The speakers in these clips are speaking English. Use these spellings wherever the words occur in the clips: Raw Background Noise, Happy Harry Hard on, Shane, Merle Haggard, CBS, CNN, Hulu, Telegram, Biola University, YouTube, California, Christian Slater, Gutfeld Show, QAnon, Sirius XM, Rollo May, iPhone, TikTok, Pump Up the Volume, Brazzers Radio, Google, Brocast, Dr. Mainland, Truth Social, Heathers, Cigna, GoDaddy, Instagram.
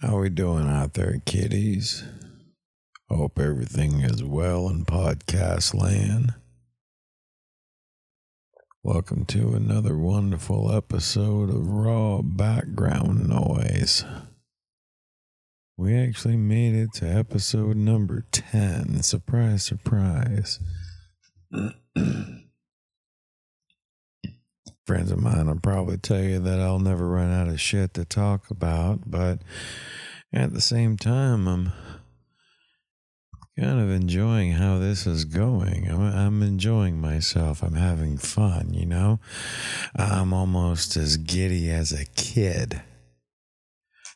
How we doing out there, kiddies? Hope everything is well in podcast land. Welcome to another wonderful episode of Raw Background Noise. We actually made it to episode number 10. Surprise, surprise. Friends of mine will probably tell you that I'll never run out of shit to talk about, but at the same time, I'm kind of enjoying how this is going. I'm enjoying myself. I'm having fun, you know? I'm almost as giddy as a kid.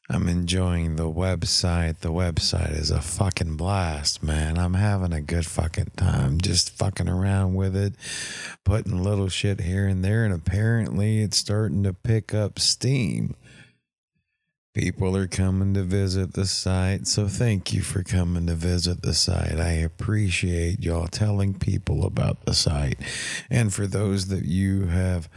I'm enjoying the website. The website is a fucking blast, man. I'm having a good fucking time just fucking around with it, putting little shit here and there, and apparently it's starting to pick up steam. People are coming to visit the site, so thank you for coming to visit the site. I appreciate y'all telling people about the site. And for those that you have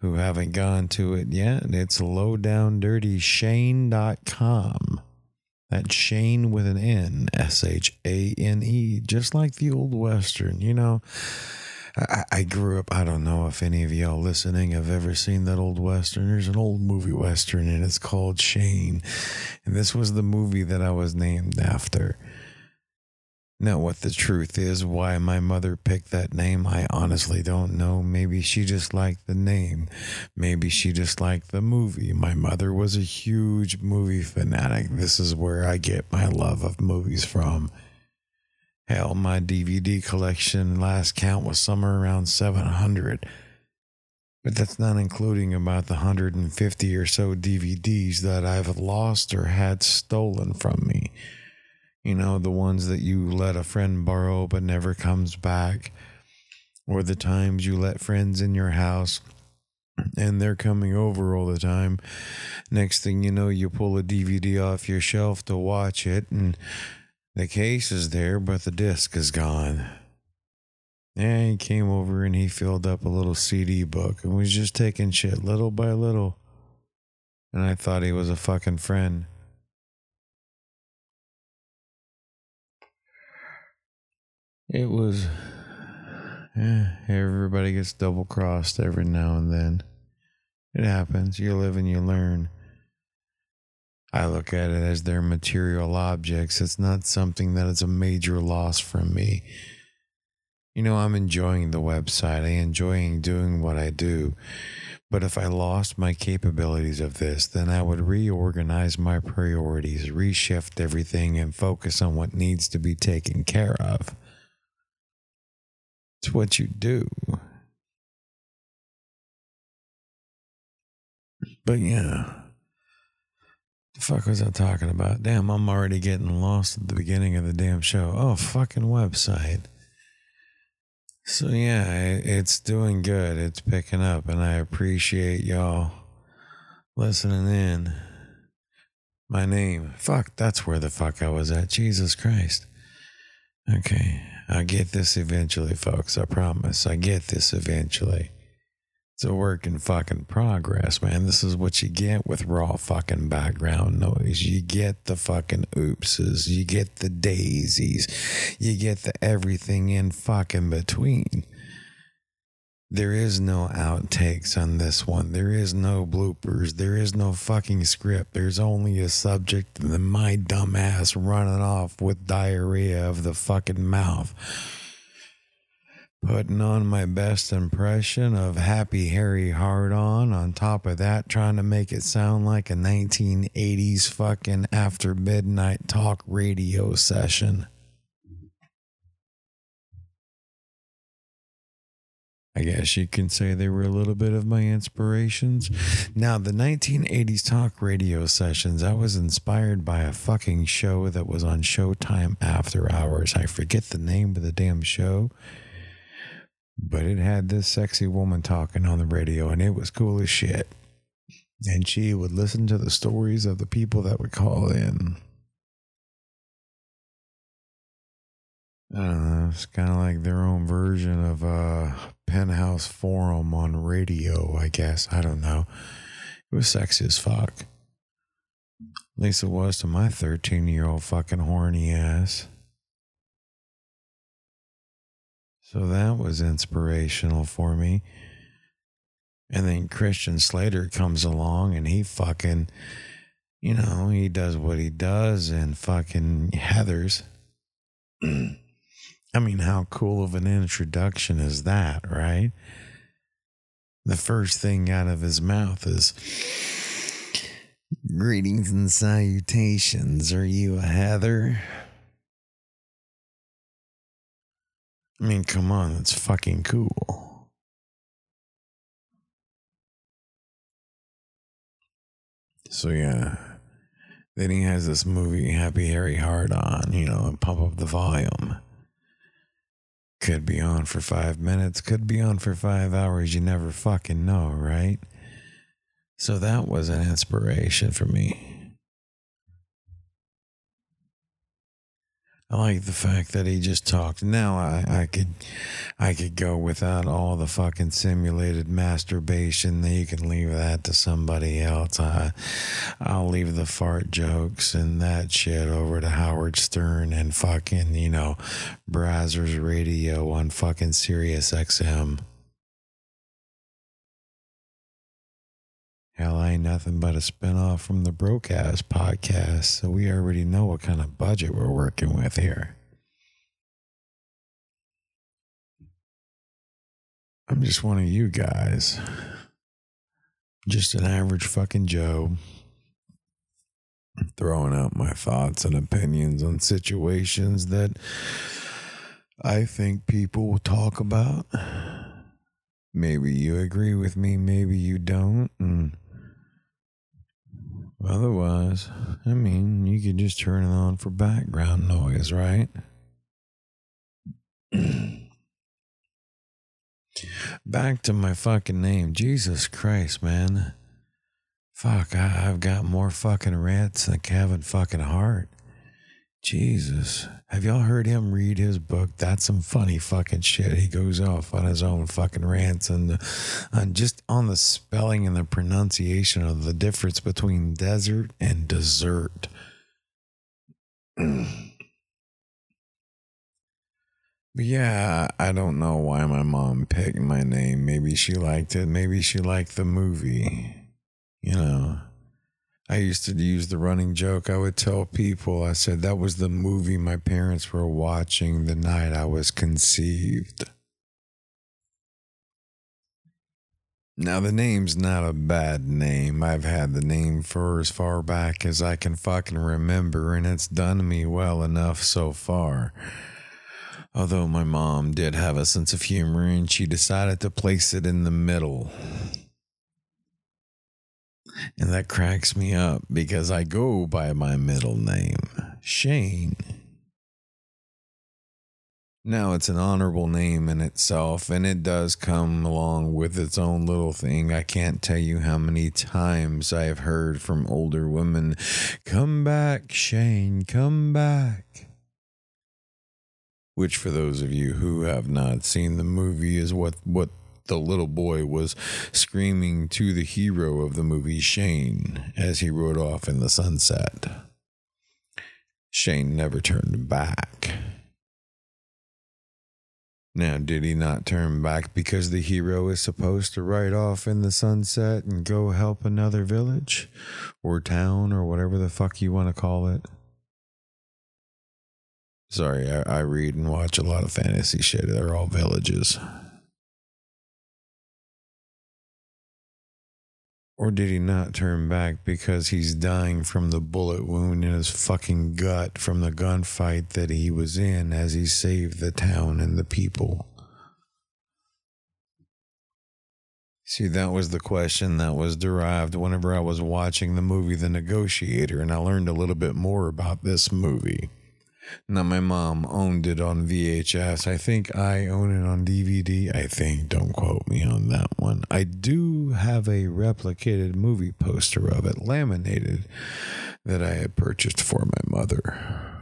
who haven't gone to it yet, it's lowdowndirtyshane.com. That's Shane with an N, S-H-A-N-E, just like the old Western, you know. I grew up, I don't know if any of y'all listening have ever seen that old Western. There's an old movie Western, and it's called Shane. And this was the movie that I was named after. Now, what the truth is, why my mother picked that name, I honestly don't know. Maybe she just liked the name. Maybe she just liked the movie. My mother was a huge movie fanatic. This is where I get my love of movies from. Hell, my DVD collection last count was somewhere around 700. But that's not including about the 150 or so DVDs that I've lost or had stolen from me. You know, the ones that you let a friend borrow but never comes back. Or the times you let friends in your house and they're coming over all the time. Next thing you know, you pull a DVD off your shelf to watch it, and the case is there, but the disc is gone. And he came over and he filled up a little CD book and was just taking shit little by little. And I thought he was a fucking friend. It was... everybody gets double-crossed every now and then. It happens. You live and you learn. I look at it as they're material objects. It's not something that is a major loss from me. You know, I'm enjoying the website. I'm enjoying doing what I do. But if I lost my capabilities of this, then I would reorganize my priorities, reshift everything, and focus on what needs to be taken care of. It's what you do. But yeah. The fuck was I talking about? Damn, I'm already getting lost at the beginning of the damn show. Oh, fucking website. So yeah, it's doing good. It's picking up, and I appreciate y'all listening in. My name. Fuck, that's where the fuck I was at. Jesus Christ. Okay, I'll get this eventually, folks. I promise. I get this eventually. It's a work in fucking progress, man. This is what you get with raw fucking background noise. You get the fucking oopses. You get the daisies. You get the everything in fucking between. There is no outtakes on this one. There is no bloopers. There is no fucking script. There's only a subject and then my dumb ass running off with diarrhea of the fucking mouth. Putting on my best impression of Happy Harry Hard on top of that, trying to make it sound like a 1980s fucking after midnight talk radio session. I guess you can say they were a little bit of my inspirations. Now, the 1980s talk radio sessions, I was inspired by a fucking show that was on Showtime After Hours. I forget the name of the damn show. But it had this sexy woman talking on the radio, and it was cool as shit. And she would listen to the stories of the people that would call in. I don't know, it's kind of like their own version of penthouse forum on radio, I guess. I don't know. It was sexy as fuck. At least it was to my 13-year-old fucking horny ass. So that was inspirational for me. And then Christian Slater comes along and he fucking, you know, he does what he does and fucking Heathers. I mean, how cool of an introduction is that, right? The first thing out of his mouth is, greetings and salutations. Are you a Heather? I mean, come on, that's fucking cool. So, yeah, then he has this movie, Happy Harry Hard on, you know, and Pump Up the Volume. Could be on for 5 minutes, could be on for 5 hours. You never fucking know, right? So that was an inspiration for me. I like the fact that he just talked. Now I could go without all the fucking simulated masturbation. You can leave that to somebody else. I'll leave the fart jokes and that shit over to Howard Stern and fucking, you know, Brazzers Radio on fucking Sirius XM. Hell, I ain't nothing but a spinoff from the Brocast podcast, so we already know what kind of budget we're working with here. I'm just one of you guys. Just an average fucking Joe. Throwing out my thoughts and opinions on situations that I think people will talk about. Maybe you agree with me, maybe you don't. And otherwise, I mean, you could just turn it on for background noise, right? Back to my fucking name. Jesus Christ, man. Fuck, I've got more fucking rants than Kevin fucking Hart. Jesus. Have y'all heard him read his book? That's some funny fucking shit. He goes off on his own fucking rants and just on the spelling and the pronunciation of the difference between desert and dessert. But yeah, I don't know why my mom picked my name. Maybe she liked it. Maybe she liked the movie. You know. I used to use the running joke. I would tell people, I said, that was the movie my parents were watching the night I was conceived. Now, the name's not a bad name. I've had the name for as far back as I can fucking remember, and it's done me well enough so far. Although my mom did have a sense of humor, and she decided to place it in the middle. And that cracks me up because I go by my middle name, Shane. Now, it's an honorable name in itself, and it does come along with its own little thing. I can't tell you how many times I have heard from older women, come back, Shane, come back. Which, for those of you who have not seen the movie, is what the little boy was screaming to the hero of the movie, Shane, as he rode off in the sunset. Shane never turned back. Now, did he not turn back because the hero is supposed to ride off in the sunset and go help another village or town or whatever the fuck you want to call it? Sorry, I read and watch a lot of fantasy shit. They're all villages. Or did he not turn back because he's dying from the bullet wound in his fucking gut from the gunfight that he was in as he saved the town and the people? See, that was the question that was derived whenever I was watching the movie The Negotiator, and I learned a little bit more about this movie. Now, my mom owned it on VHS. I think I own it on DVD. I think. Don't quote me on that one. I do have a replicated movie poster of it, laminated, that I had purchased for my mother.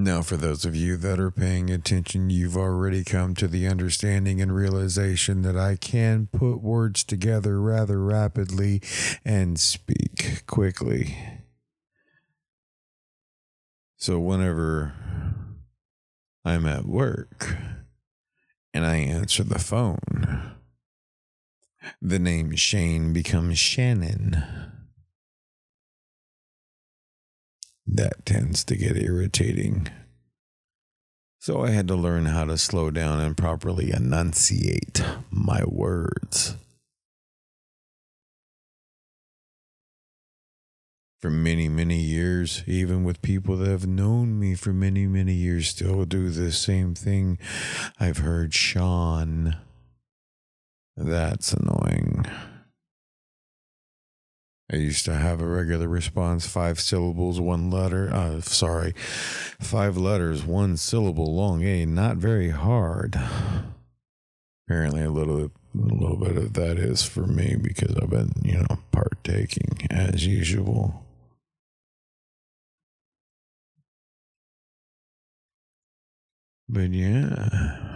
Now, for those of you that are paying attention, you've already come to the understanding and realization that I can put words together rather rapidly and speak quickly. So whenever I'm at work and I answer the phone, the name Shane becomes Shannon. That tends to get irritating. So I had to learn how to slow down and properly enunciate my words. For many, many years, even with people that have known me for many, many years, still do the same thing. I've heard Sean. That's annoying. I used to have a regular response, 5 letters, 1 syllable, long A, not very hard. Apparently a little bit of that is for me because I've been, partaking as usual. But yeah,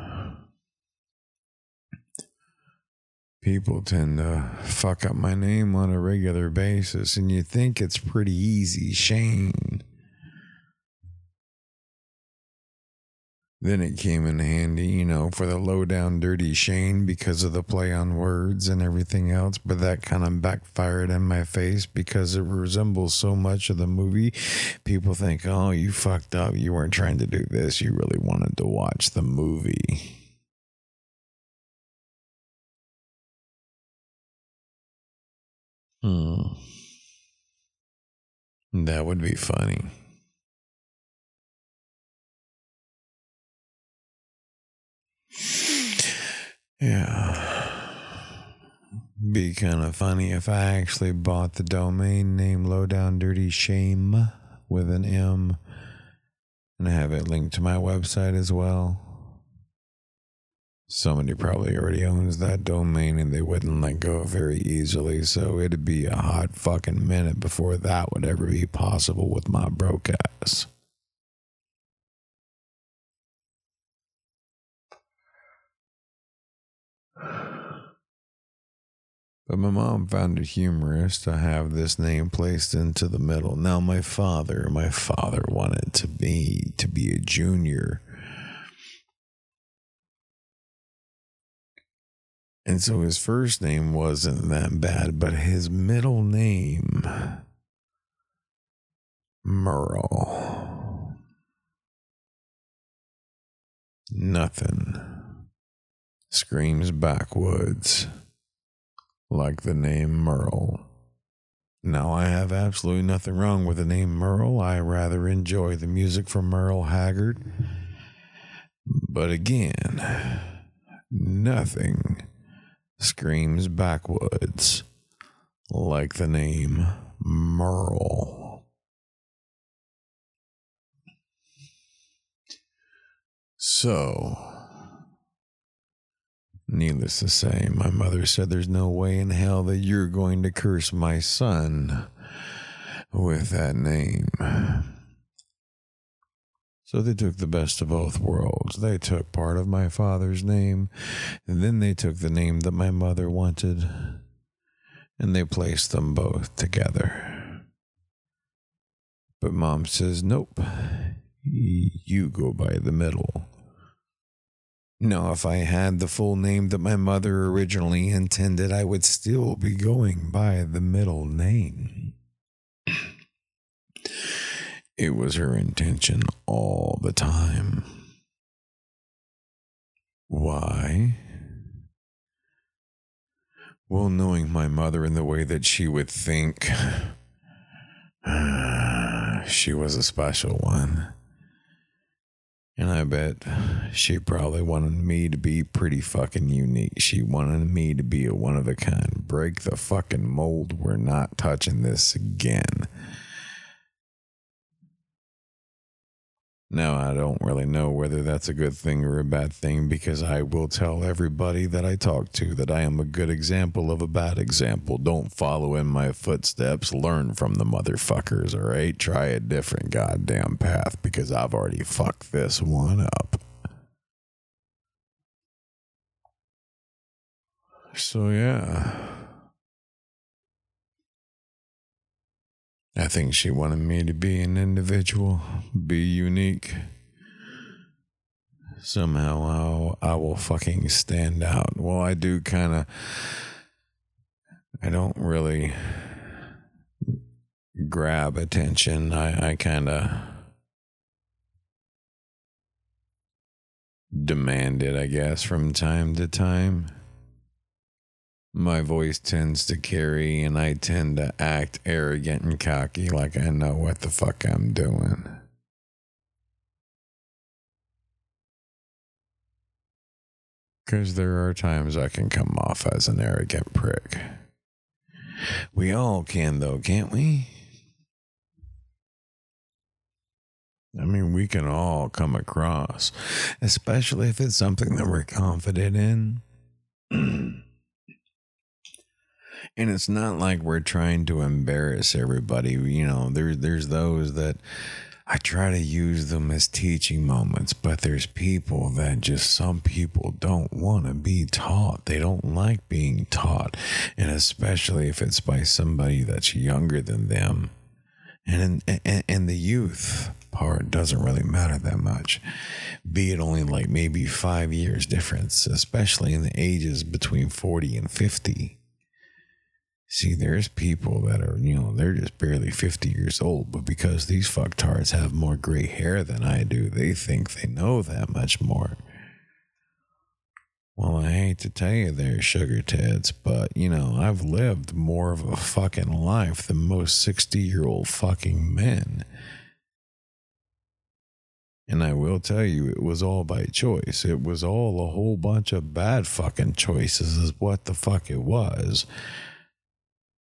people tend to fuck up my name on a regular basis, and you think it's pretty easy, Shane. Then it came in handy, for the low down dirty Shane because of the play on words and everything else. But that kind of backfired in my face because it resembles so much of the movie. People think, oh, you fucked up. You weren't trying to do this. You really wanted to watch the movie. That would be funny. Yeah, be kind of funny if I actually bought the domain name lowdowndirtyshame with an M and have it linked to my website as well. Somebody probably already owns that domain and they wouldn't let go very easily, so it'd be a hot fucking minute before that would ever be possible with my Brocast. But my mom found it humorous to have this name placed into the middle. Now my father wanted to be a junior. And so his first name wasn't that bad, but his middle name, Merle. Nothing screams backwoods like the name Merle. Now, I have absolutely nothing wrong with the name Merle. I rather enjoy the music from Merle Haggard. But again, nothing screams backwoods like the name Merle. So, needless to say, my mother said there's no way in hell that you're going to curse my son with that name. So they took the best of both worlds. They took part of my father's name, and then they took the name that my mother wanted, and they placed them both together. But Mom says, nope, you go by the middle. Now, if I had the full name that my mother originally intended, I would still be going by the middle name. It was her intention all the time. Why? Well, knowing my mother and the way that she would think, she was a special one. And I bet she probably wanted me to be pretty fucking unique. She wanted me to be a one of a kind. Break the fucking mold. We're not touching this again. Now, I don't really know whether that's a good thing or a bad thing, because I will tell everybody that I talk to that I am a good example of a bad example. Don't follow in my footsteps. Learn from the motherfuckers, all right? Try a different goddamn path, because I've already fucked this one up. So, yeah. I think she wanted me to be an individual, be unique. Somehow I will fucking stand out. Well, I do kind of. I don't really grab attention. I kind of demand it, I guess, from time to time. My voice tends to carry, and I tend to act arrogant and cocky like I know what the fuck I'm doing. Because there are times I can come off as an arrogant prick. We all can, though, can't we? I mean, we can all come across, especially if it's something that we're confident in. And it's not like we're trying to embarrass everybody. You know, there's those that I try to use them as teaching moments, but there's people that just, some people don't want to be taught. They don't like being taught. And especially if it's by somebody that's younger than them. And the youth part doesn't really matter that much, be it only like maybe 5 years difference, especially in the ages between 40 and 50. See, there's people that are, you know, they're just barely 50 years old, but because these fucktards have more gray hair than I do, they think they know that much more. Well, I hate to tell you they're sugar tits, but, you know, I've lived more of a fucking life than most 60-year-old fucking men. And I will tell you, it was all by choice. It was all a whole bunch of bad fucking choices is what the fuck it was.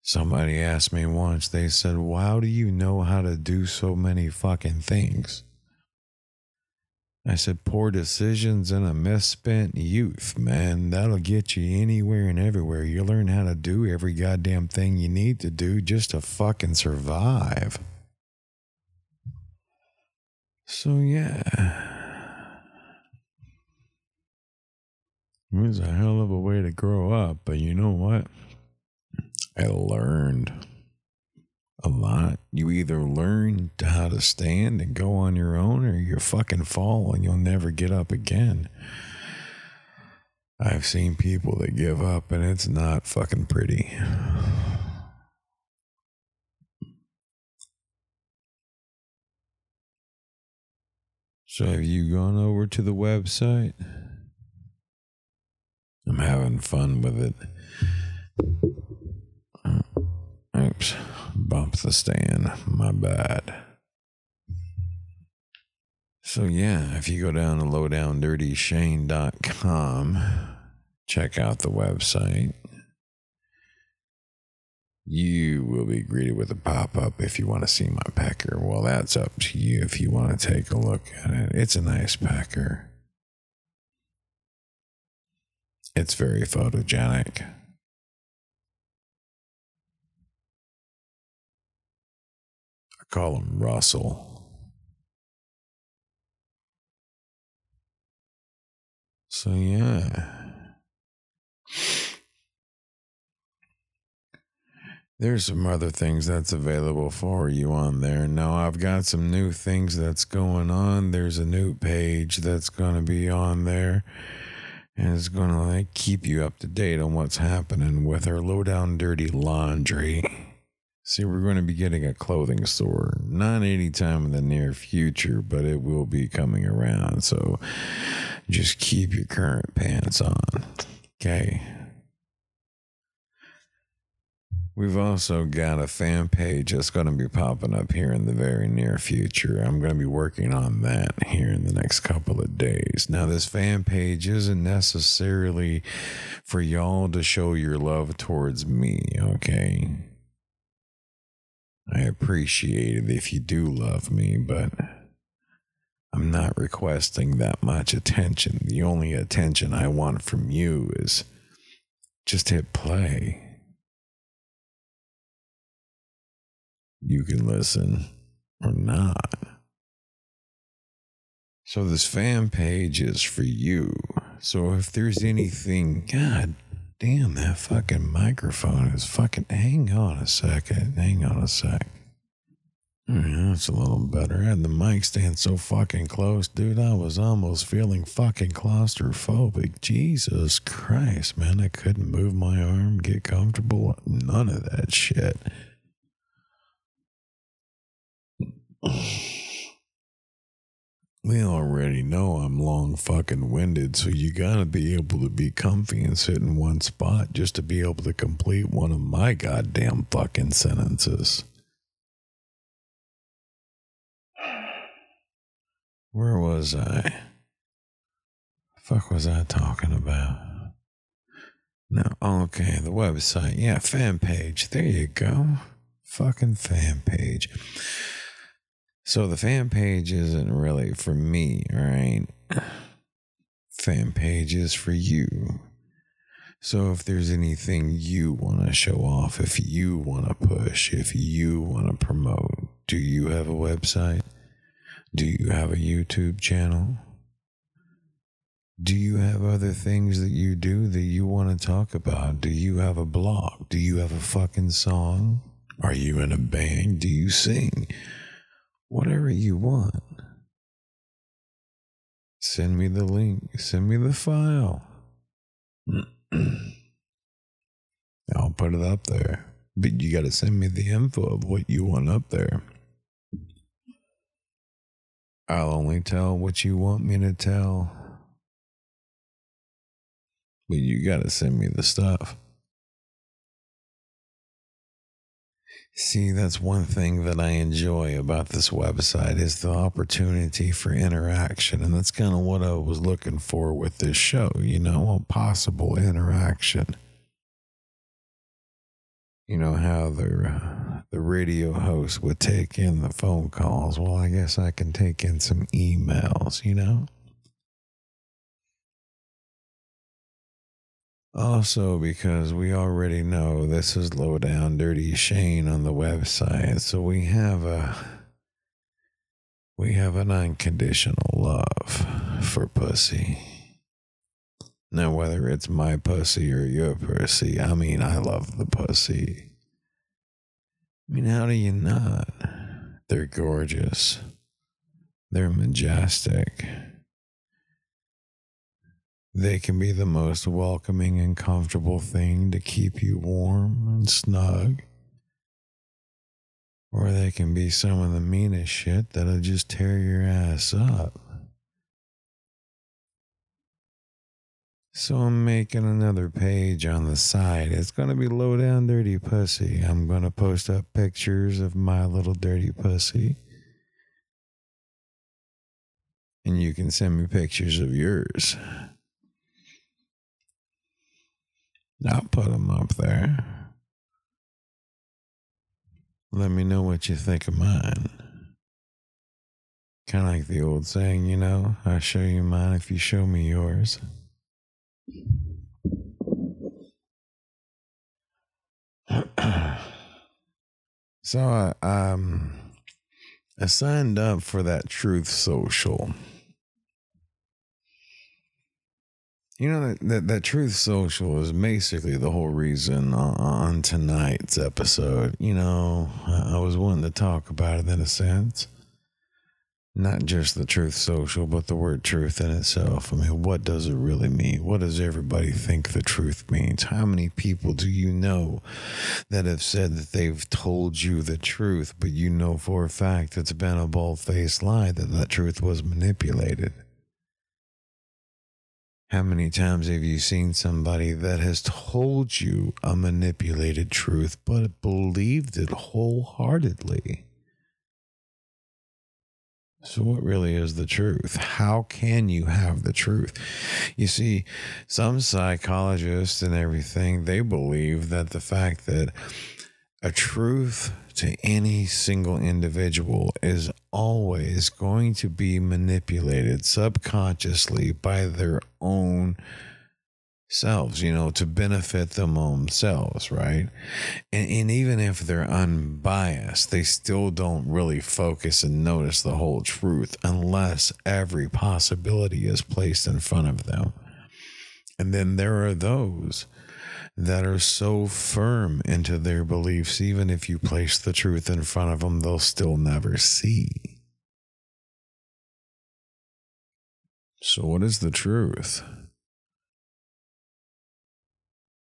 Somebody asked me once, they said, well, how do you know how to do so many fucking things? I said, poor decisions and a misspent youth, man. That'll get you anywhere and everywhere. You learn how to do every goddamn thing you need to do just to fucking survive. So, yeah. It was a hell of a way to grow up, but you know what? I learned a lot. You either learn how to stand and go on your own, or you fucking fall and you'll never get up again. I've seen people that give up, and it's not fucking pretty. So have you gone over to the website? I'm having fun with it. Oops, bumped the stand, my bad. So yeah, if you go down to lowdowndirtyshane.com, check out the website. You will be greeted with a pop-up if you want to see my pecker. Well, that's up to you if you want to take a look at it. It's a nice pecker. It's very photogenic. Call him Russell. So yeah. There's some other things that's available for you on there. Now I've got some new things that's going on. There's a new page that's going to be on there. And it's going to like keep you up to date on what's happening with our Low Down Dirty Laundry. See, we're going to be getting a clothing store, not any time in the near future, but it will be coming around. So just keep your current pants on. Okay. We've also got a fan page that's going to be popping up here in the very near future. I'm going to be working on that here in the next couple of days. Now, this fan page isn't necessarily for y'all to show your love towards me, okay? I appreciate it if you do love me, but I'm not requesting that much attention. The only attention I want from you is just hit play. You can listen or not. So this fan page is for you. So if there's anything, God damn, that fucking microphone is fucking, hang on a sec. That's a little better. I had the mic stand so fucking close, dude. I was almost feeling fucking claustrophobic. Jesus Christ, man. I couldn't move my arm, get comfortable. None of that shit. We already know I'm long fucking winded, so you gotta be able to be comfy and sit in one spot just to be able to complete one of my goddamn fucking sentences. Where was I? The fuck was I talking about? No, okay, the website. Yeah, fan page. There you go. Fucking fan page. So the fan page isn't really for me, right? Fan page is for you. So if there's anything you want to show off, if you want to push, if you want to promote, do you have a website? Do you have a YouTube channel? Do you have other things that you do that you want to talk about? Do you have a blog? Do you have a fucking song? Are you in a band? Do you sing? Whatever you want. Send me the link. Send me the file. I'll put it up there. But you got to send me the info of what you want up there. I'll only tell what you want me to tell. But you got to send me the stuff. See, that's one thing that I enjoy about this website is the opportunity for interaction. And that's kind of what I was looking for with this show, you know, a possible interaction. You know, how the radio host would take in the phone calls. Well, I guess I can take in some emails, you know. Also, because we already know this is Low Down Dirty Shane on the website, so we have an unconditional love for pussy. Now, whether it's my pussy or your pussy, I mean, I love the pussy. I mean, how do you not? They're gorgeous. They're majestic. They can be the most welcoming and comfortable thing to keep you warm and snug. Or they can be some of the meanest shit that'll just tear your ass up. So I'm making another page on the side. It's going to be Low Down Dirty Pussy. I'm going to post up pictures of my little dirty pussy. And you can send me pictures of yours. I'll put them up there. Let me know what you think of mine. Kind of like the old saying, you know, I'll show you mine if you show me yours. So I signed up for that Truth Social. You know, that Truth Social is basically the whole reason on tonight's episode. You know, I was wanting to talk about it in a sense. Not just the Truth Social, but the word truth in itself. I mean, what does it really mean? What does everybody think the truth means? How many people do you know that have said that they've told you the truth, but you know for a fact it's been a bold-faced lie, that truth was manipulated? How many times have you seen somebody that has told you a manipulated truth, but believed it wholeheartedly? So what really is the truth? How can you have the truth? You see, some psychologists and everything, they believe that the fact that A truth to any single individual is always going to be manipulated subconsciously by their own selves, you know, to benefit them themselves, right? And even if they're unbiased, they still don't really focus and notice the whole truth unless every possibility is placed in front of them. And then there are those that are so firm into their beliefs, even if you place the truth in front of them, they'll still never see. So what is the truth?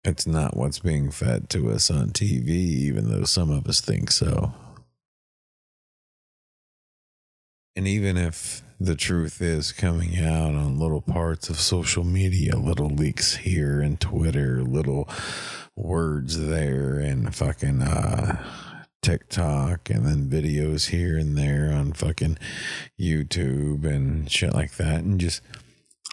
It's not what's being fed to us on TV, even though some of us think so. And even if the truth is coming out on little parts of social media, little leaks here and Twitter, little words there and fucking TikTok, and then videos here and there on fucking YouTube and shit like that, and just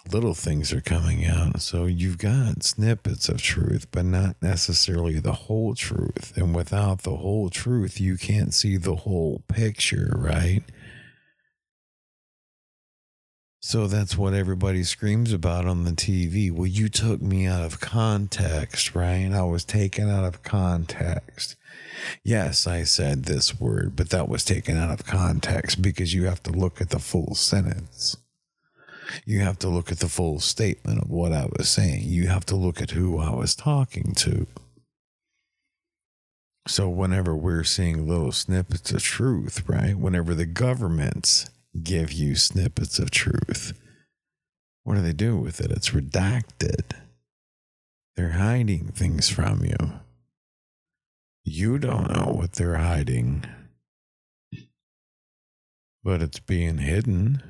little things are coming out. So you've got snippets of truth, but not necessarily the whole truth. And without the whole truth, you can't see the whole picture, right? So that's what everybody screams about on the TV. Well, you took me out of context, right? I was taken out of context. Yes, I said this word, but that was taken out of context because you have to look at the full sentence. You have to look at the full statement of what I was saying. You have to look at who I was talking to. So whenever we're seeing little snippets of truth, right? Whenever the government's give you snippets of truth, what do they do with it? It's redacted. They're hiding things from you. You don't know what they're hiding, but it's being hidden.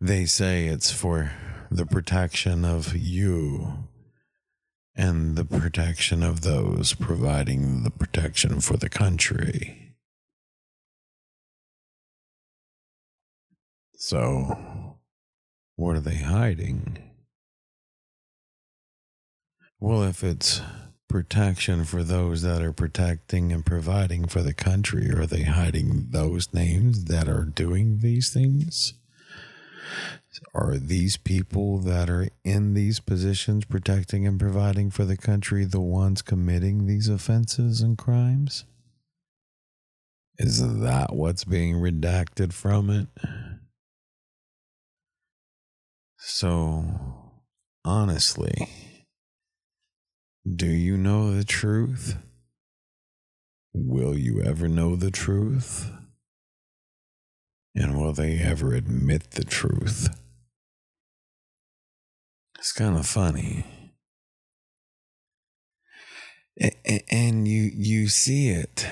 They say it's for the protection of you and the protection of those providing the protection for the country. So, what are they hiding? Well, if it's protection for those that are protecting and providing for the country, are they hiding those names that are doing these things? Are these people that are in these positions protecting and providing for the country the ones committing these offenses and crimes? Is that what's being redacted from it? So, honestly, do you know the truth? Will you ever know the truth? And will they ever admit the truth? It's kind of funny. And you see it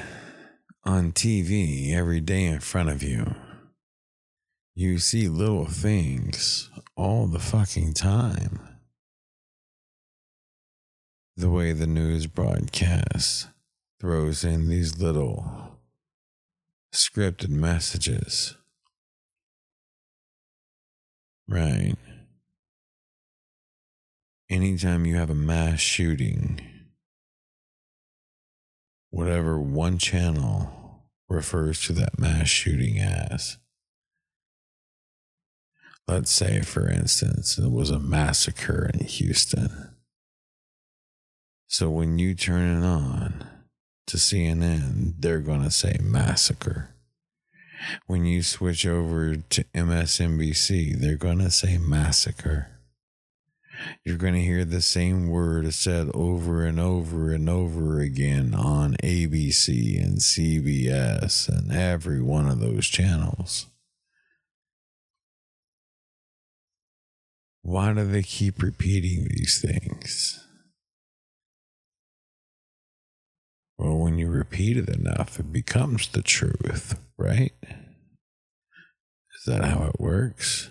on TV every day in front of you. You see little things all the fucking time. The way the news broadcast throws in these little scripted messages. Right. Anytime you have a mass shooting, whatever one channel refers to that mass shooting as. Let's say, for instance, it was a massacre in Houston. So when you turn it on to CNN, they're going to say massacre. When you switch over to MSNBC, they're going to say massacre. You're going to hear the same word said over and over and over again on ABC and CBS and every one of those channels. Why do they keep repeating these things? Well, when you repeat it enough, it becomes the truth, right? Is that how it works?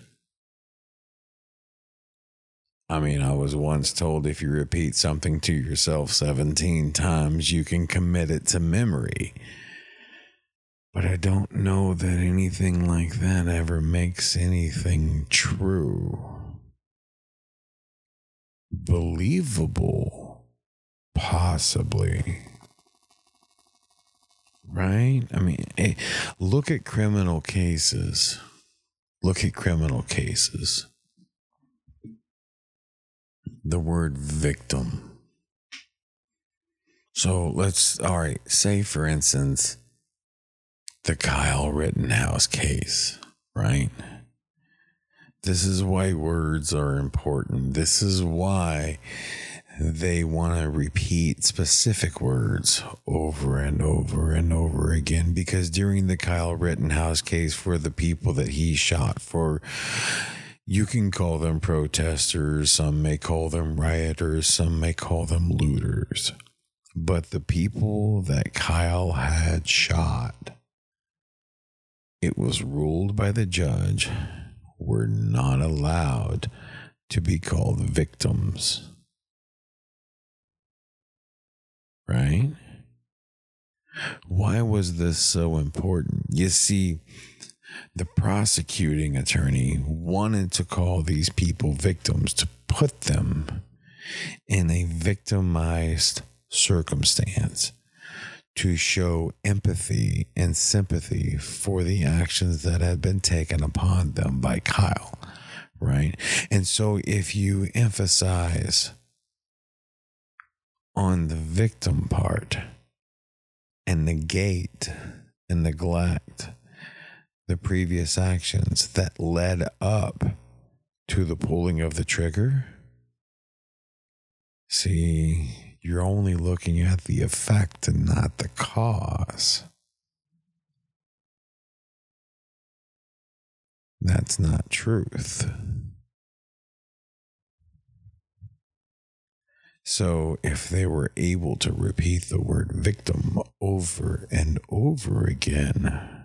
I mean, I was once told if you repeat something to yourself 17 times, you can commit it to memory. But I don't know that anything like that ever makes anything true. Believable, possibly, Right? I mean, hey, look at criminal cases. The word victim. So let's, all right, say for instance, the Kyle Rittenhouse case, right? This is why words are important. This is why they want to repeat specific words over and over and over again, because during the Kyle Rittenhouse case, for the people that he shot for, you can call them protesters, some may call them rioters, some may call them looters. But the people that Kyle had shot, it was ruled by the judge, were not allowed to be called victims. Right? Why was this so important? You see, the prosecuting attorney wanted to call these people victims, to put them in a victimized circumstance, to show empathy and sympathy for the actions that had been taken upon them by Kyle, right? And so if you emphasize on the victim part and negate and neglect the previous actions that led up to the pulling of the trigger, see, you're only looking at the effect and not the cause. That's not truth. So if they were able to repeat the word victim over and over again,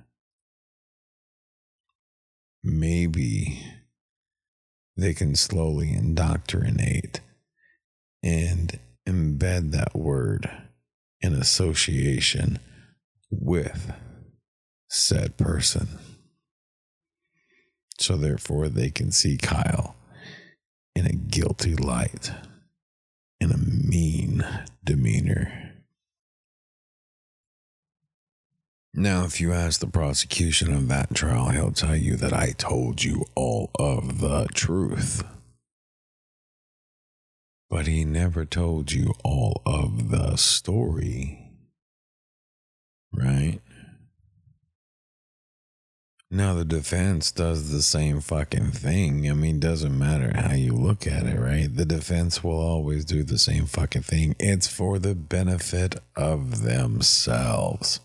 maybe they can slowly indoctrinate and embed that word in association with said person. So therefore, they can see Kyle in a guilty light, in a mean demeanor. Now, if you ask the prosecution of that trial, he'll tell you that I told you all of the truth. But he never told you all of the story, right? Now, the defense does the same fucking thing. I mean, doesn't matter how you look at it, right? The defense will always do the same fucking thing. It's for the benefit of themselves.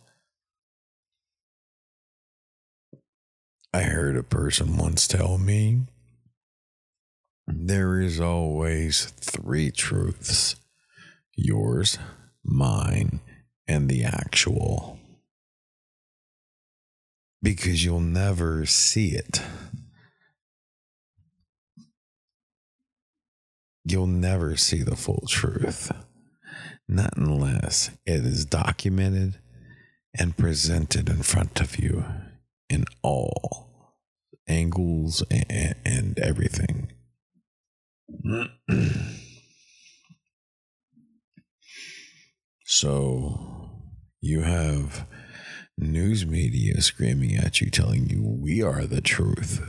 I heard a person once tell me, there is always three truths: yours, mine, and the actual. Because you'll never see it. You'll never see the full truth. Not unless it is documented and presented in front of you in all angles and everything. So you have news media screaming at you, telling you we are the truth,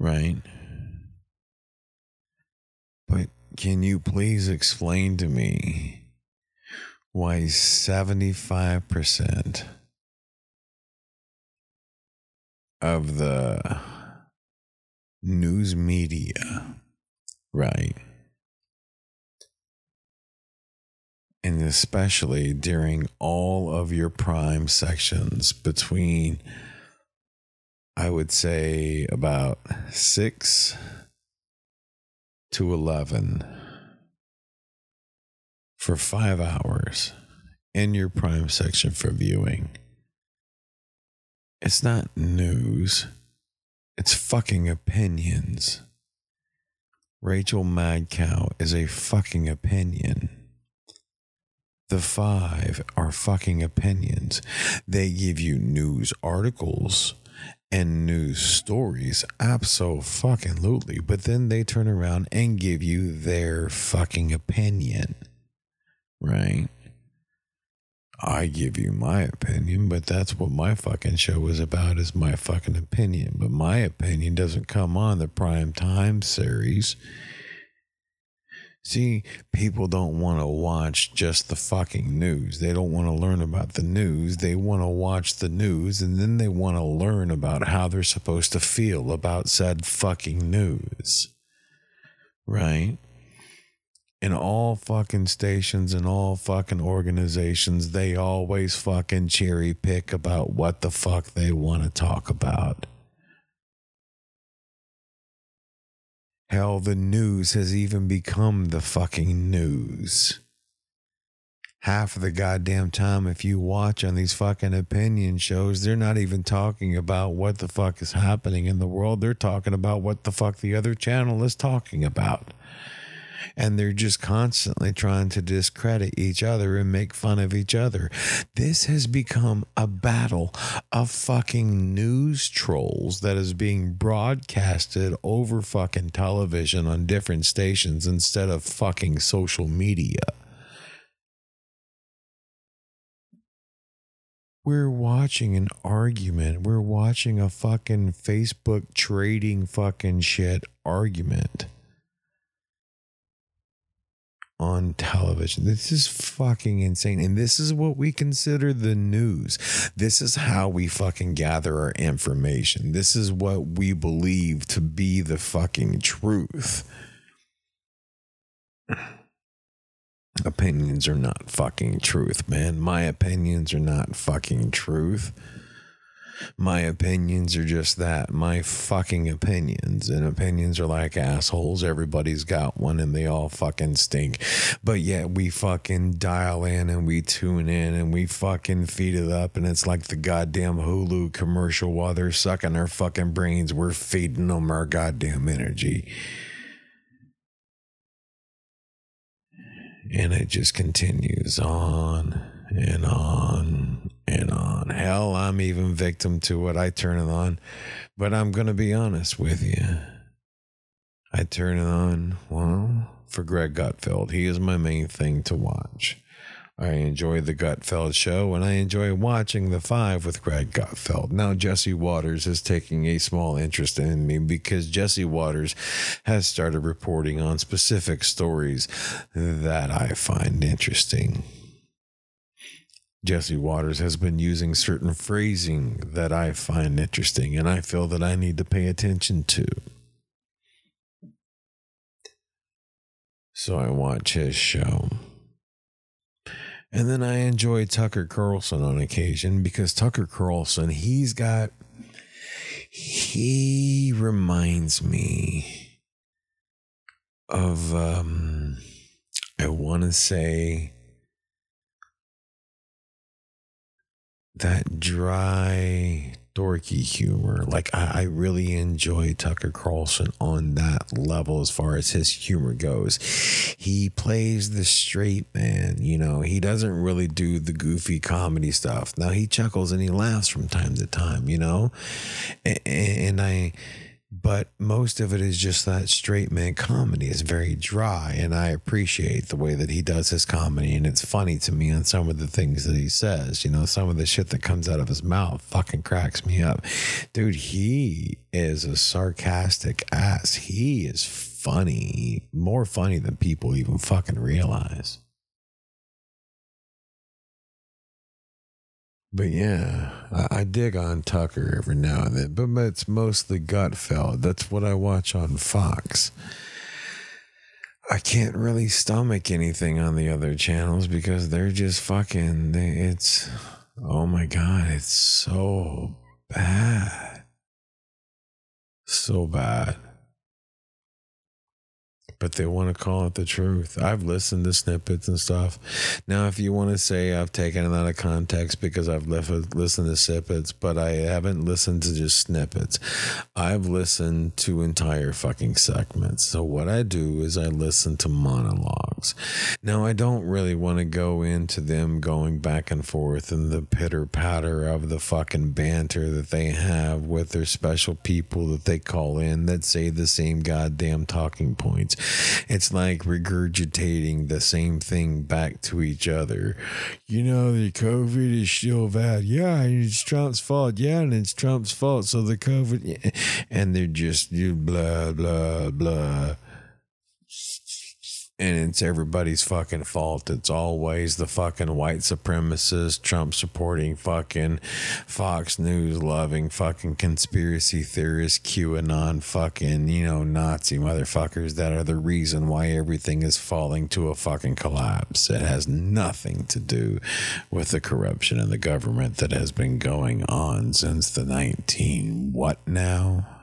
right? But can you please explain to me why 75% of the news media, right, and especially during all of your prime sections between, I would say, about 6 to 11, for 5 hours in your prime section for viewing, it's not news, it's fucking opinions. Rachel Madcow is a fucking opinion. The 5 are fucking opinions. They give you news articles and news stories, abso-fucking-lutely, but then they turn around and give you their fucking opinion, right? I give you my opinion, but that's what my fucking show is about, is my fucking opinion. But my opinion doesn't come on the prime time series. See, people don't want to watch just the fucking news. They don't want to learn about the news. They want to watch the news, and then they want to learn about how they're supposed to feel about said fucking news. Right? In all fucking stations and all fucking organizations, they always fucking cherry pick about what the fuck they want to talk about. Hell, the news has even become the fucking news. Half of the goddamn time, if you watch on these fucking opinion shows, they're not even talking about what the fuck is happening in the world. They're talking about what the fuck the other channel is talking about. And they're just constantly trying to discredit each other and make fun of each other. This has become a battle of fucking news trolls that is being broadcasted over fucking television on different stations instead of fucking social media. We're watching an argument. We're watching a fucking Facebook trading fucking shit argument on television. This is fucking insane. And this is what we consider the news. This is how we fucking gather our information. This is what we believe to be the fucking truth. Opinions are not fucking truth, man. My opinions are not fucking truth. My opinions are just that. My fucking opinions. And opinions are like assholes. Everybody's got one and they all fucking stink. But yet we fucking dial in and we tune in and we fucking feed it up. And it's like the goddamn Hulu commercial while they're sucking our fucking brains. We're feeding them our goddamn energy. And it just continues on and on and on. Hell, I'm even victim to what I turn it on. But I'm going to be honest with you. I turn it on, well, for Greg Gutfeld. He is my main thing to watch. I enjoy the Gutfeld Show, and I enjoy watching The Five with Greg Gutfeld. Now, Jesse Waters is taking a small interest in me because Jesse Waters has started reporting on specific stories that I find interesting. Jesse Waters has been using certain phrasing that I find interesting, and I feel that I need to pay attention to. So I watch his show. And then I enjoy Tucker Carlson on occasion because Tucker Carlson, he reminds me of, I want to say, that dry, dorky humor. Like, I really enjoy Tucker Carlson on that level as far as his humor goes. He plays the straight man, you know. He doesn't really do the goofy comedy stuff. Now, he chuckles and he laughs from time to time, you know. But most of it is just that straight man comedy. It's very dry, and I appreciate the way that he does his comedy, and it's funny to me on some of the things that he says. You know, some of the shit that comes out of his mouth fucking cracks me up. Dude, he is a sarcastic ass. He is funny, more funny than people even fucking realize. But yeah, I dig on Tucker every now and then, but it's mostly Gutfeld. That's what I watch on Fox. I can't really stomach anything on the other channels because they're just fucking, it's, oh my God, it's so bad. So bad. But they want to call it the truth. I've listened to snippets and stuff. Now, if you want to say I've taken it out of context because I've listened to snippets, but I haven't listened to just snippets. I've listened to entire fucking segments. So what I do is I listen to monologues. songs. Now, I don't really want to go into them going back and forth and the pitter patter of the fucking banter that they have with their special people that they call in that say the same goddamn talking points. It's like regurgitating the same thing back to each other. You know, the COVID is still bad. Yeah, it's Trump's fault. Yeah, and it's Trump's fault. So the COVID, yeah. And they're just blah, blah, blah. And it's everybody's fucking fault. It's always the fucking white supremacist, Trump supporting fucking Fox News loving fucking conspiracy theorists, QAnon fucking, you know, Nazi motherfuckers that are the reason why everything is falling to a fucking collapse. It has nothing to do with the corruption in the government that has been going on since the 19 what now?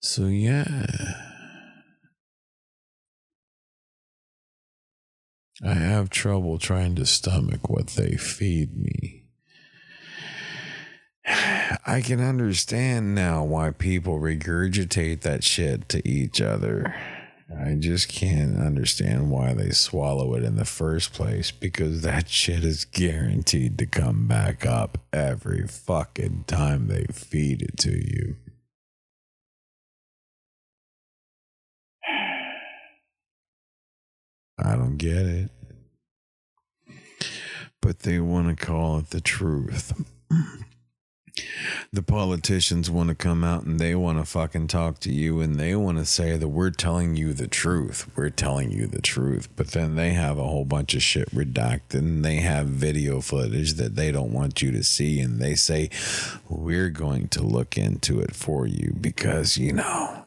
So, yeah, I have trouble trying to stomach what they feed me. I can understand now why people regurgitate that shit to each other. I just can't understand why they swallow it in the first place, because that shit is guaranteed to come back up every fucking time they feed it to you. I don't get it. But they want to call it the truth. The politicians want to come out and they want to fucking talk to you and they want to say that we're telling you the truth. We're telling you the truth. But then they have a whole bunch of shit redacted and they have video footage that they don't want you to see. And they say, we're going to look into it for you because, you know,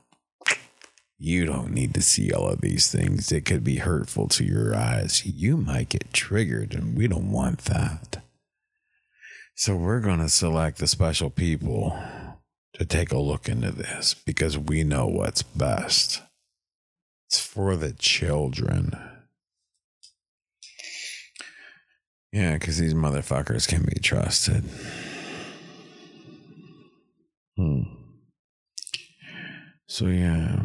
you don't need to see all of these things. It could be hurtful to your eyes. You might get triggered, and we don't want that. So we're going to select the special people to take a look into this because we know what's best. It's for the children. Yeah, because these motherfuckers can be trusted. So, yeah.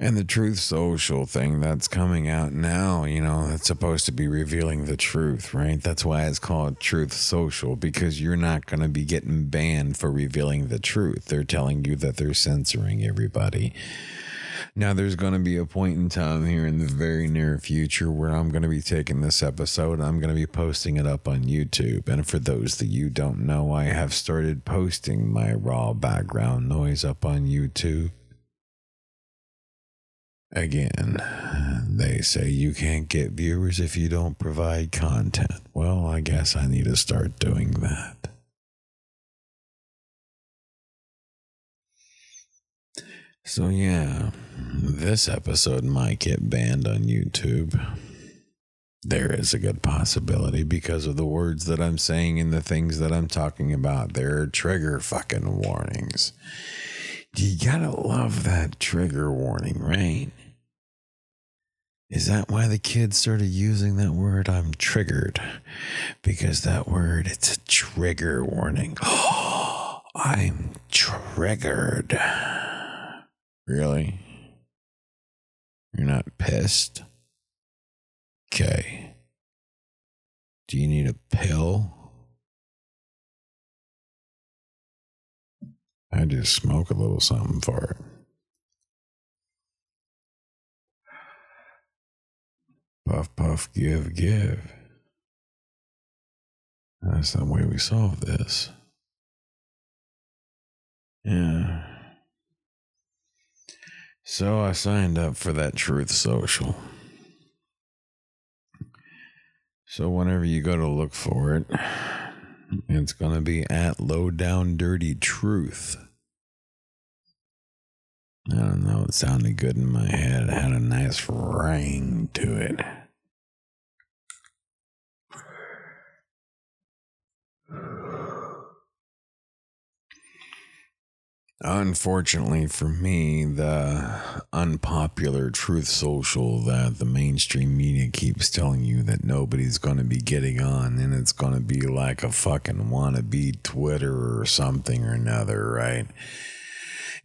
And the Truth Social thing that's coming out now, you know, it's supposed to be revealing the truth, right? That's why it's called Truth Social, because you're not going to be getting banned for revealing the truth. They're telling you that they're censoring everybody. Now, there's going to be a point in time here in the very near future where I'm going to be taking this episode and I'm going to be posting it up on YouTube. And for those that you don't know, I have started posting my raw background noise up on YouTube. Again, they say you can't get viewers if you don't provide content. Well, I guess I need to start doing that. So yeah, this episode might get banned on YouTube. There is a good possibility because of the words that I'm saying and the things that I'm talking about. There are trigger fucking warnings. You gotta love that trigger warning, right? Is that why the kids started using that word? I'm triggered. Because that word, it's a trigger warning. Oh, I'm triggered. Really? You're not pissed? Okay. Do you need a pill? I just smoke a little something for it. Puff, puff, give, give. That's the way we solve this. Yeah. So I signed up for that Truth Social. So whenever you go to look for it, it's going to be at lowdowndirtytruth. I don't know, it sounded good in my head. It had a nice ring to it. Unfortunately for me, the unpopular Truth Social that the mainstream media keeps telling you that nobody's going to be getting on, and it's going to be like a fucking wannabe Twitter or something or another, right?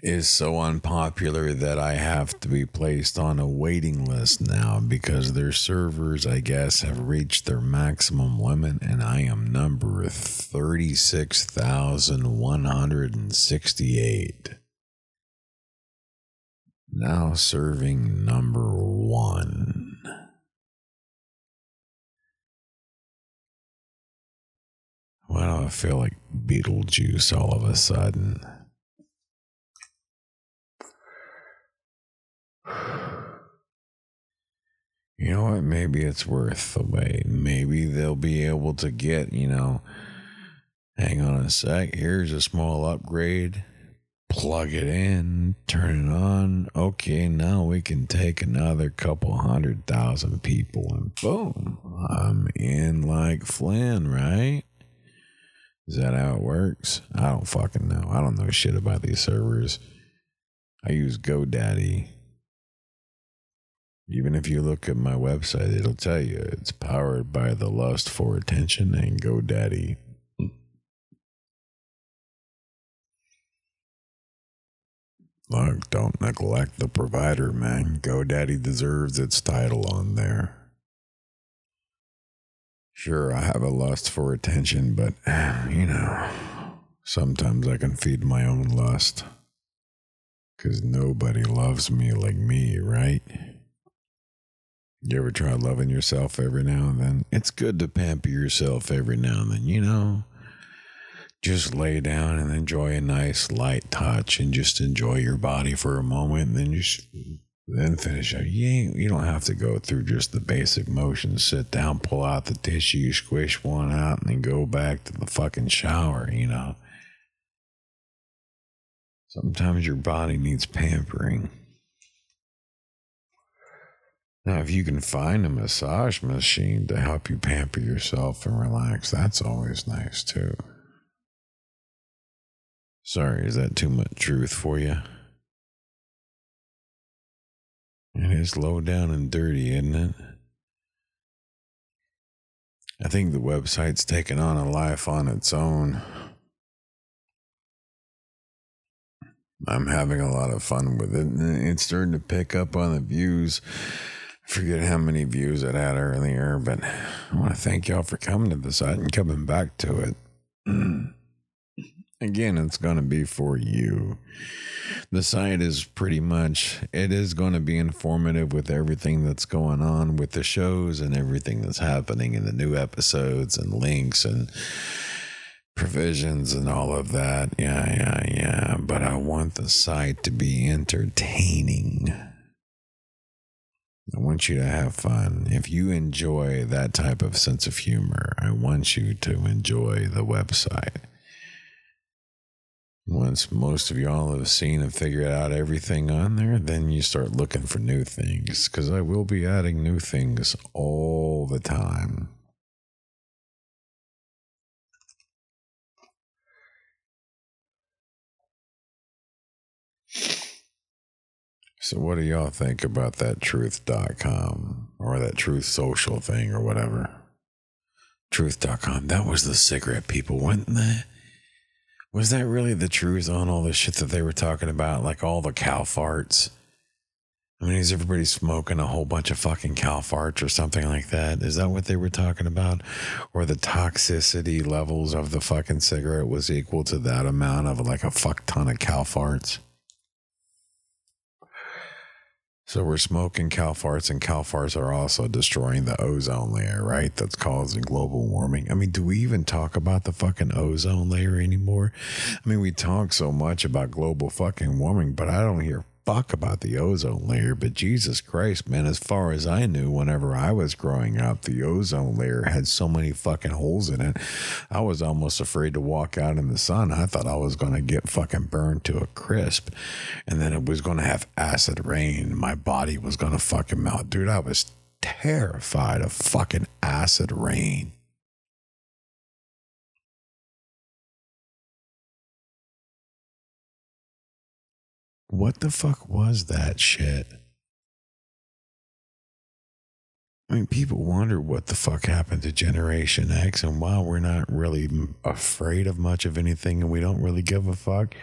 is so unpopular that I have to be placed on a waiting list now because their servers, I guess, have reached their maximum limit, and I am number 36,168. Now serving number 1. Why do I feel like Beetlejuice all of a sudden? You know what? Maybe it's worth the wait. Maybe they'll be able to get, you know, hang on a sec. Here's a small upgrade. Plug it in. Turn it on. Okay, now we can take another 200,000 people and boom. I'm in like Flynn, right? Is that how it works? I don't fucking know. I don't know shit about these servers. I use GoDaddy. Even if you look at my website, it'll tell you it's powered by the lust for attention and GoDaddy. Look, don't neglect the provider, man. GoDaddy deserves its title on there. Sure, I have a lust for attention, but, you know, sometimes I can feed my own lust. 'Cause nobody loves me like me, right? You ever try loving yourself every now and then? It's good to pamper yourself every now and then, you know? Just lay down and enjoy a nice light touch and just enjoy your body for a moment and then just... Then finish up. You don't have to go through just the basic motions. Sit down, pull out the tissue, squish one out, and then go back to the fucking shower, you know. Sometimes your body needs pampering. Now, if you can find a massage machine to help you pamper yourself and relax, that's always nice, too. Sorry, is that too much truth for you? It is low down and dirty, isn't it? I think the website's taken on a life on its own. I'm having a lot of fun with it. It's starting to pick up on the views. I forget how many views it had earlier, but I want to thank y'all for coming to the site and coming back to it. Again, it's going to be for you. The site is pretty much, it is going to be informative with everything that's going on with the shows and everything that's happening in the new episodes and links and provisions and all of that. Yeah. But I want the site to be entertaining. I want you to have fun. If you enjoy that type of sense of humor, I want you to enjoy the website. Once most of y'all have seen and figured out everything on there, then you start looking for new things, because I will be adding new things all the time. So what do y'all think about that truth.com or that Truth Social thing or whatever? Truth.com, that was the cigarette people, wasn't that? Was that really the truth on all the shit that they were talking about? Like all the cow farts? I mean, is everybody smoking a whole bunch of fucking cow farts or something like that? Is that what they were talking about? Or the toxicity levels of the fucking cigarette was equal to that amount of like a fuck ton of cow farts? So we're smoking cow farts, and cow farts are also destroying the ozone layer, right? That's causing global warming. I mean, do we even talk about the fucking ozone layer anymore? I mean, we talk so much about global fucking warming, but I don't hear fuck about the ozone layer. But Jesus Christ, man, as far as I knew, whenever I was growing up, the ozone layer had so many fucking holes in it. I was almost afraid to walk out in the sun. I thought I was going to get fucking burned to a crisp, and then it was going to have acid rain. My body was going to fucking melt. Dude, I was terrified of fucking acid rain. What the fuck was that shit? I mean, people wonder what the fuck happened to Generation X, and while we're not really afraid of much of anything and we don't really give a fuck,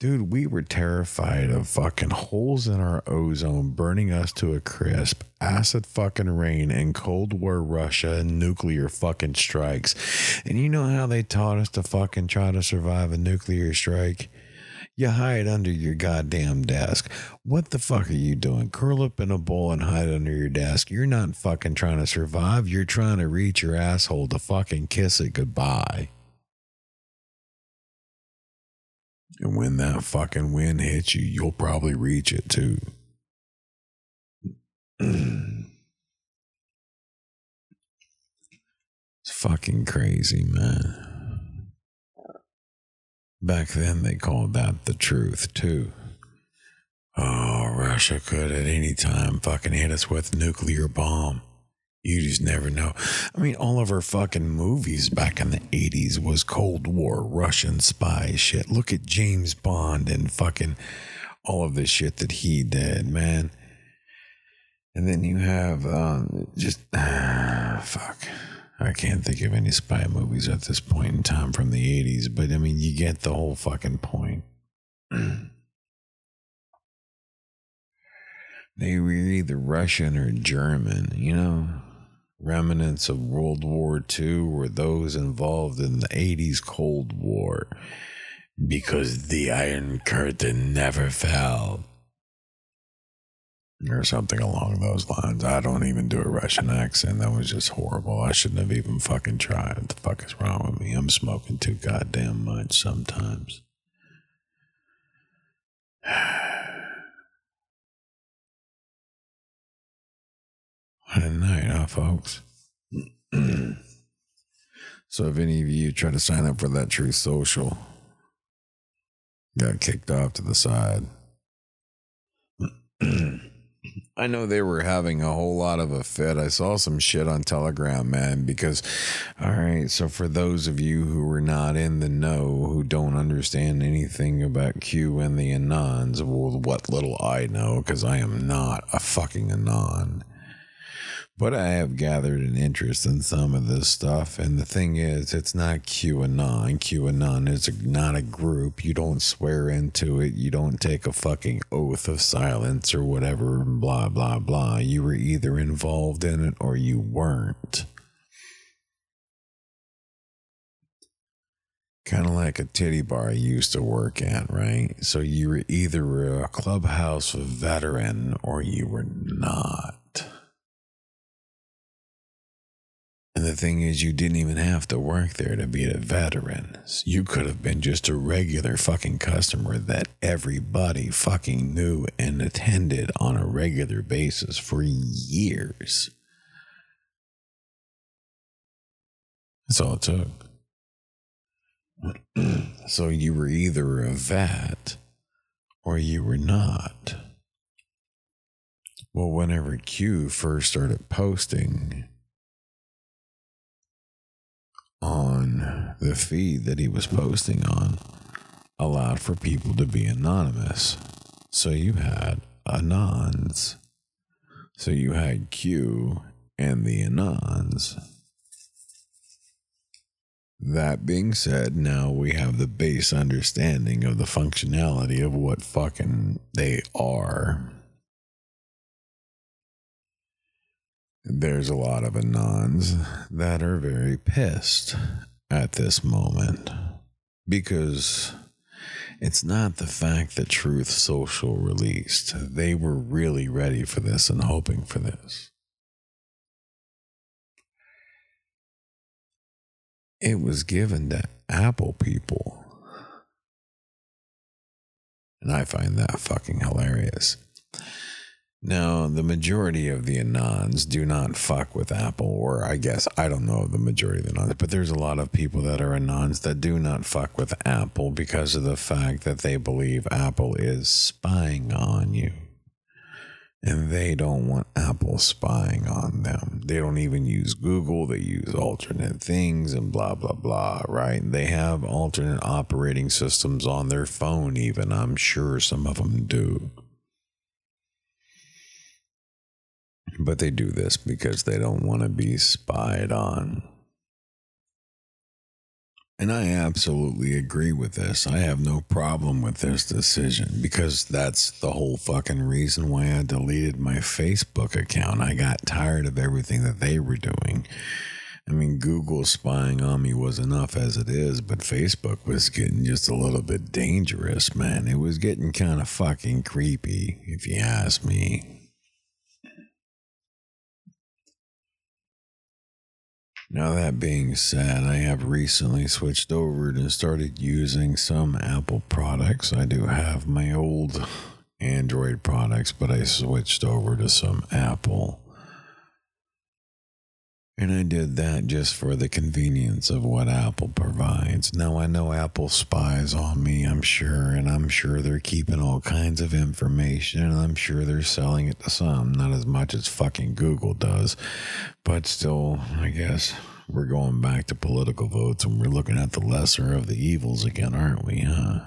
dude, we were terrified of fucking holes in our ozone burning us to a crisp, acid fucking rain, and Cold War Russia and nuclear fucking strikes. And you know how they taught us to fucking try to survive a nuclear strike? You hide under your goddamn desk. What the fuck are you doing? Curl up in a ball and hide under your desk. You're not fucking trying to survive. You're trying to reach your asshole to fucking kiss it goodbye. And when that fucking wind hits you, you'll probably reach it too. It's fucking crazy, man. Back then, they called that the truth, too. Oh, Russia could at any time fucking hit us with a nuclear bomb. You just never know. I mean, all of our fucking movies back in the 80s was Cold War, Russian spy shit. Look at James Bond and fucking all of the shit that he did, man. And then you have fuck. I can't think of any spy movies at this point in time from the 80s, but I mean, you get the whole fucking point. They were either Russian or German, you know? Remnants of World War II were those involved in the 80s Cold War because the Iron Curtain never fell. Or something along those lines. I don't even do a Russian accent. That was just horrible. I shouldn't have even fucking tried. What the fuck is wrong with me? I'm smoking too goddamn much sometimes. What a night, huh, folks? So if any of you try to sign up for that Truth Social, got kicked off to the side. I know they were having a whole lot of a fit. I saw some shit on Telegram, man, because, all right, so for those of you who are not in the know, who don't understand anything about Q and the Anons, well, what little I know, because I am not a fucking Anon. But I have gathered an interest in some of this stuff. And the thing is, it's not QAnon. QAnon is not a group. You don't swear into it. You don't take a fucking oath of silence or whatever, blah, blah, blah. You were either involved in it or you weren't. Kind of like a titty bar I used to work at, right? So you were either a clubhouse veteran or you were not. And the thing is, you didn't even have to work there to be a veteran. You could have been just a regular fucking customer that everybody fucking knew and attended on a regular basis for years. That's all it took. So you were either a vet or you were not. Well, whenever Q first started posting on the feed that he was posting on, allowed for people to be anonymous. So you had Anons. So you had Q and the Anons. That being said, now we have the base understanding of the functionality of what fucking they are. There's a lot of Anons that are very pissed at this moment because it's not the fact that Truth Social released. They were really ready for this and hoping for this. It was given to Apple people. And I find that fucking hilarious. Now, the majority of the Anons do not fuck with Apple, or I guess, I don't know the majority of the Anons, but there's a lot of people that are Anons that do not fuck with Apple because of the fact that they believe Apple is spying on you. And they don't want Apple spying on them. They don't even use Google. They use alternate things and blah, blah, blah, right? They have alternate operating systems on their phone even. I'm sure some of them do. But they do this because they don't want to be spied on. And I absolutely agree with this. I have no problem with this decision because that's the whole fucking reason why I deleted my Facebook account. I got tired of everything that they were doing. I mean, Google spying on me was enough as it is, but Facebook was getting just a little bit dangerous, man. It was getting kind of fucking creepy, if you ask me. Now, that being said, I have recently switched over and started using some Apple products. I do have my old Android products, but I switched over to some Apple. And I did that just for the convenience of what Apple provides. Now, I know Apple spies on me, I'm sure, and I'm sure they're keeping all kinds of information, and I'm sure they're selling it to some, not as much as fucking Google does. But still, I guess we're going back to political votes, and we're looking at the lesser of the evils again, aren't we, huh?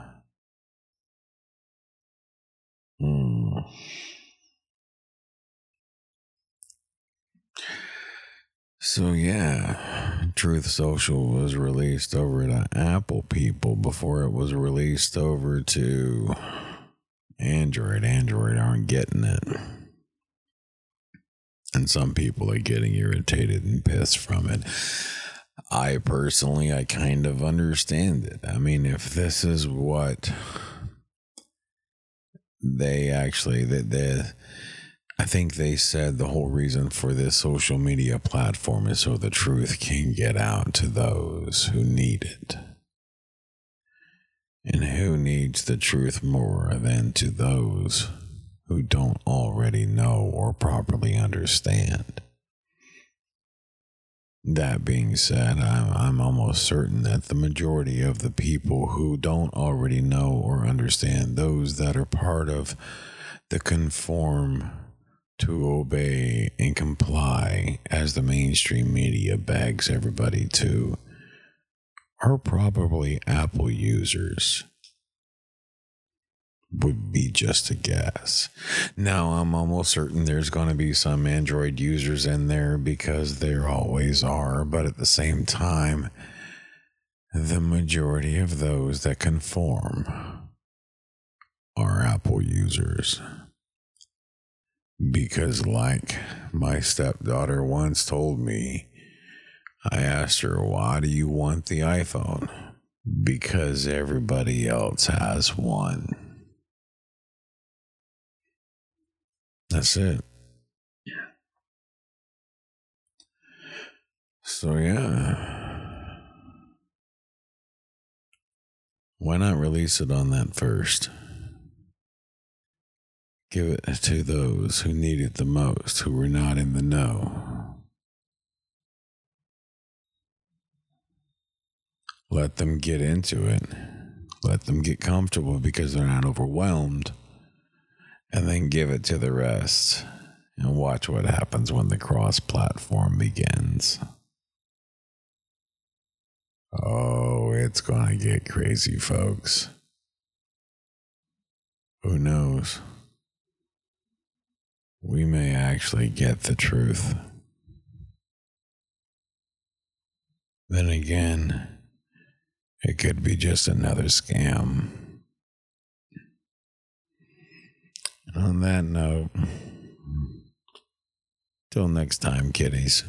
So yeah, Truth Social was released over to Apple people before it was released over to Android. Android aren't getting it. And some people are getting irritated and pissed from it. I personally, I kind of understand it. I mean, if this is what they actually... I think they said the whole reason for this social media platform is so the truth can get out to those who need it. And who needs the truth more than to those who don't already know or properly understand? That being said, I'm almost certain that the majority of the people who don't already know or understand, those that are part of the conform to obey and comply, as the mainstream media begs everybody to, are probably Apple users, would be just a guess. Now, I'm almost certain there's going to be some Android users in there because there always are, but at the same time, the majority of those that conform are Apple users. Because like my stepdaughter once told me, I asked her, why do you want the iPhone? Because everybody else has one. That's it. Yeah. So yeah. Why not release it on that first? Give it to those who need it the most, who were not in the know. Let them get into it. Let them get comfortable because they're not overwhelmed. And then give it to the rest. And watch what happens when the cross-platform begins. Oh, it's gonna get crazy, folks. Who knows? We may actually get the truth. Then again, it could be just another scam. And on that note, till next time, kiddies.